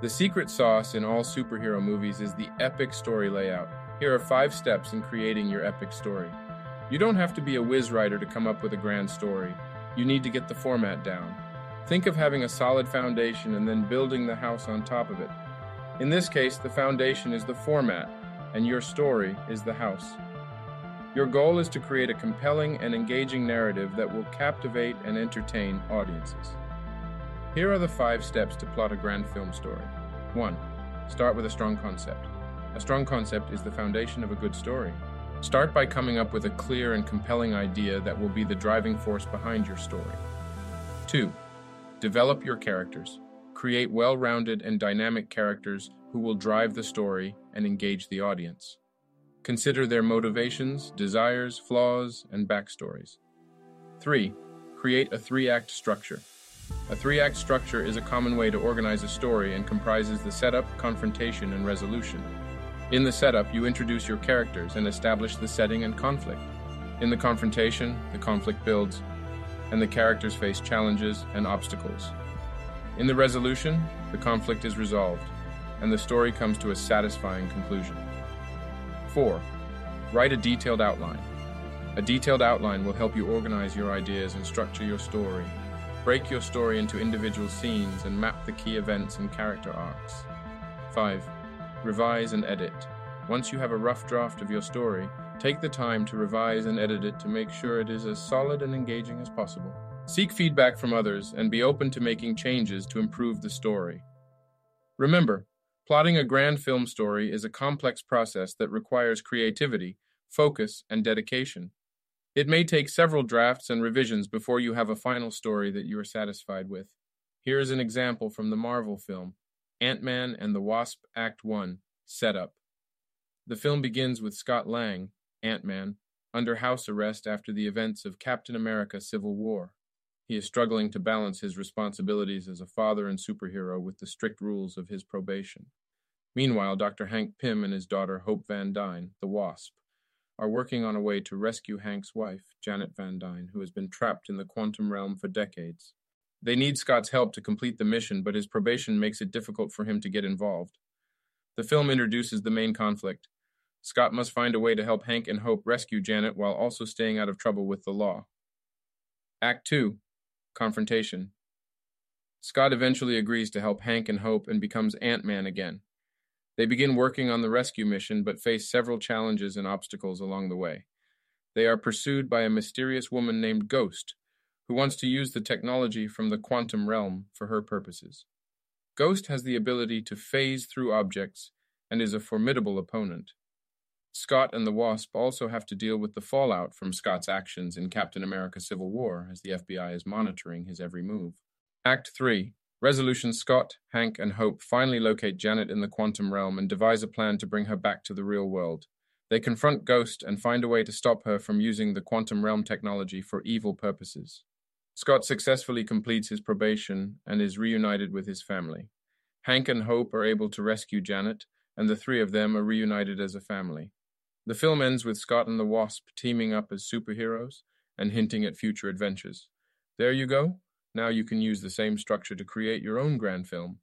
The secret sauce in all superhero movies is the epic story layout. Here are 5 steps in creating your epic story. You don't have to be a whiz writer to come up with a grand story. You need to get the format down. Think of having a solid foundation and then building the house on top of it. In this case, the foundation is the format, and your story is the house. Your goal is to create a compelling and engaging narrative that will captivate and entertain audiences. Here are the 5 steps to plot a grand film story. 1. Start with a strong concept. A strong concept is the foundation of a good story. Start by coming up with a clear and compelling idea that will be the driving force behind your story. 2. Develop your characters. Create well-rounded and dynamic characters who will drive the story and engage the audience. Consider their motivations, desires, flaws, and backstories. 3. Create a 3-act structure. A 3-act structure is a common way to organize a story and comprises the setup, confrontation, and resolution. In the setup, you introduce your characters and establish the setting and conflict. In the confrontation, the conflict builds, and the characters face challenges and obstacles. In the resolution, the conflict is resolved, and the story comes to a satisfying conclusion. 4. Write a detailed outline. A detailed outline will help you organize your ideas and structure your story. Break your story into individual scenes and map the key events and character arcs. 5. Revise and edit. Once you have a rough draft of your story, take the time to revise and edit it to make sure it is as solid and engaging as possible. Seek feedback from others and be open to making changes to improve the story. Remember, plotting a grand film story is a complex process that requires creativity, focus, and dedication. It may take several drafts and revisions before you have a final story that you are satisfied with. Here is an example from the Marvel film, Ant-Man and the Wasp Act 1, Setup. The film begins with Scott Lang, Ant-Man, under house arrest after the events of Captain America: Civil War. He is struggling to balance his responsibilities as a father and superhero with the strict rules of his probation. Meanwhile, Dr. Hank Pym and his daughter, Hope Van Dyne, the Wasp, are working on a way to rescue Hank's wife, Janet Van Dyne, who has been trapped in the Quantum Realm for decades. They need Scott's help to complete the mission, but his probation makes it difficult for him to get involved. The film introduces the main conflict. Scott must find a way to help Hank and Hope rescue Janet while also staying out of trouble with the law. Act 2. Confrontation. Scott eventually agrees to help Hank and Hope and becomes Ant-Man again. They begin working on the rescue mission but face several challenges and obstacles along the way. They are pursued by a mysterious woman named Ghost, who wants to use the technology from the Quantum Realm for her purposes. Ghost has the ability to phase through objects and is a formidable opponent. Scott and the Wasp also have to deal with the fallout from Scott's actions in Captain America: Civil War, as the FBI is monitoring his every move. Act 3. Resolution. Scott, Hank, and Hope finally locate Janet in the Quantum Realm and devise a plan to bring her back to the real world. They confront Ghost and find a way to stop her from using the Quantum Realm technology for evil purposes. Scott successfully completes his probation and is reunited with his family. Hank and Hope are able to rescue Janet, and the 3 of them are reunited as a family. The film ends with Scott and the Wasp teaming up as superheroes and hinting at future adventures. There you go. Now you can use the same structure to create your own grand film.